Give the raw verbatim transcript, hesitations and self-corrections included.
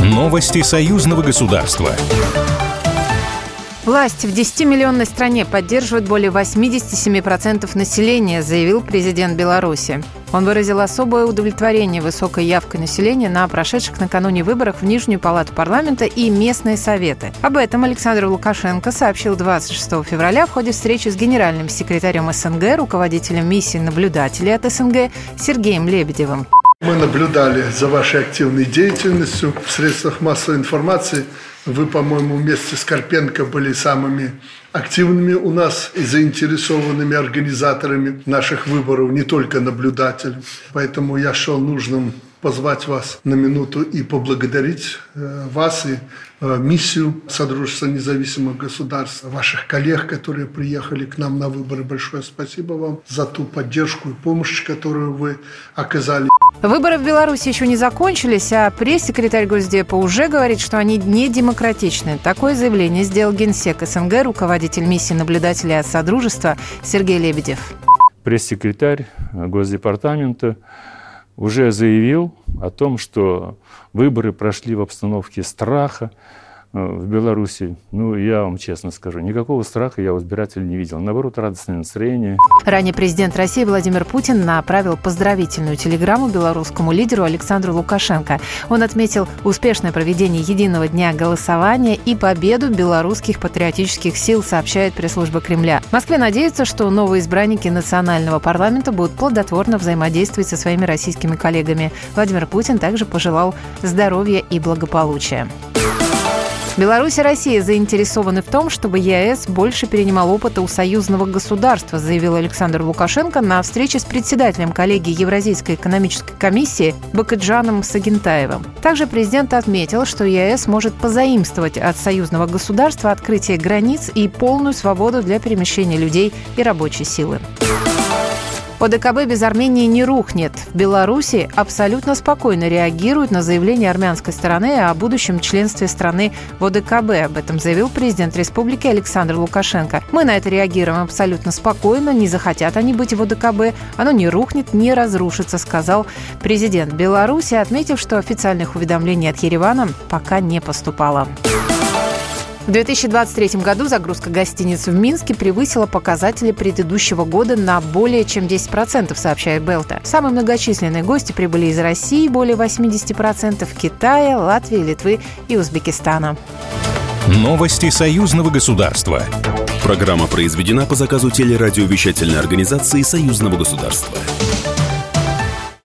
Новости союзного государства. Власть в десятимиллионной стране поддерживает более восемьдесят семь процентов населения, заявил президент Беларуси. Он выразил особое удовлетворение высокой явкой населения на прошедших накануне выборах в Нижнюю палату парламента и местные советы. Об этом Александр Лукашенко сообщил двадцать шестого февраля в ходе встречи с генеральным секретарем СНГ, руководителем миссии наблюдателей от СНГ Сергеем Лебедевым. Мы наблюдали за вашей активной деятельностью в средствах массовой информации. Вы, по-моему, вместе с Карпенко были самыми активными у нас и заинтересованными организаторами наших выборов, не только наблюдателями. Поэтому я считал нужным позвать вас на минуту и поблагодарить вас и миссию Содружества независимых государств, ваших коллег, которые приехали к нам на выборы. Большое спасибо вам за ту поддержку и помощь, которую вы оказали. Выборы в Беларуси еще не закончились, а пресс-секретарь Госдепа уже говорит, что они недемократичны. Такое заявление сделал генсек СНГ, руководитель миссии наблюдателей от Содружества Сергей Лебедев. Пресс-секретарь Госдепартамента уже заявил о том, что выборы прошли в обстановке страха в Беларуси. Ну, я вам честно скажу, никакого страха я у избирателей не видел. Наоборот, радостное настроение. Ранее президент России Владимир Путин направил поздравительную телеграмму белорусскому лидеру Александру Лукашенко. Он отметил успешное проведение единого дня голосования и победу белорусских патриотических сил, сообщает пресс-служба Кремля. В Москве надеется, что новые избранники национального парламента будут плодотворно взаимодействовать со своими российскими коллегами. Владимир Путин также пожелал здоровья и благополучия. Беларусь и Россия заинтересованы в том, чтобы ЕАЭС больше перенимал опыта у союзного государства, заявил Александр Лукашенко на встрече с председателем коллегии Евразийской экономической комиссии Бакаджаном Сагентаевым. Также президент отметил, что ЕАЭС может позаимствовать от союзного государства открытие границ и полную свободу для перемещения людей и рабочей силы. ОДКБ без Армении не рухнет. В Беларуси абсолютно спокойно реагируют на заявление армянской стороны о будущем членстве страны в ОДКБ. Об этом заявил президент республики Александр Лукашенко. Мы на это реагируем абсолютно спокойно, не захотят они быть в ОДКБ, оно не рухнет, не разрушится, сказал президент Беларуси, отметив, что официальных уведомлений от Еревана пока не поступало. В две тысячи двадцать третьем году загрузка гостиниц в Минске превысила показатели предыдущего года на более чем десять процентов, сообщает БелТА. Самые многочисленные гости прибыли из России, более восемьдесят процентов, Китая, Латвии, Литвы и Узбекистана. Новости союзного государства. Программа произведена по заказу телерадиовещательной организации Союзного государства.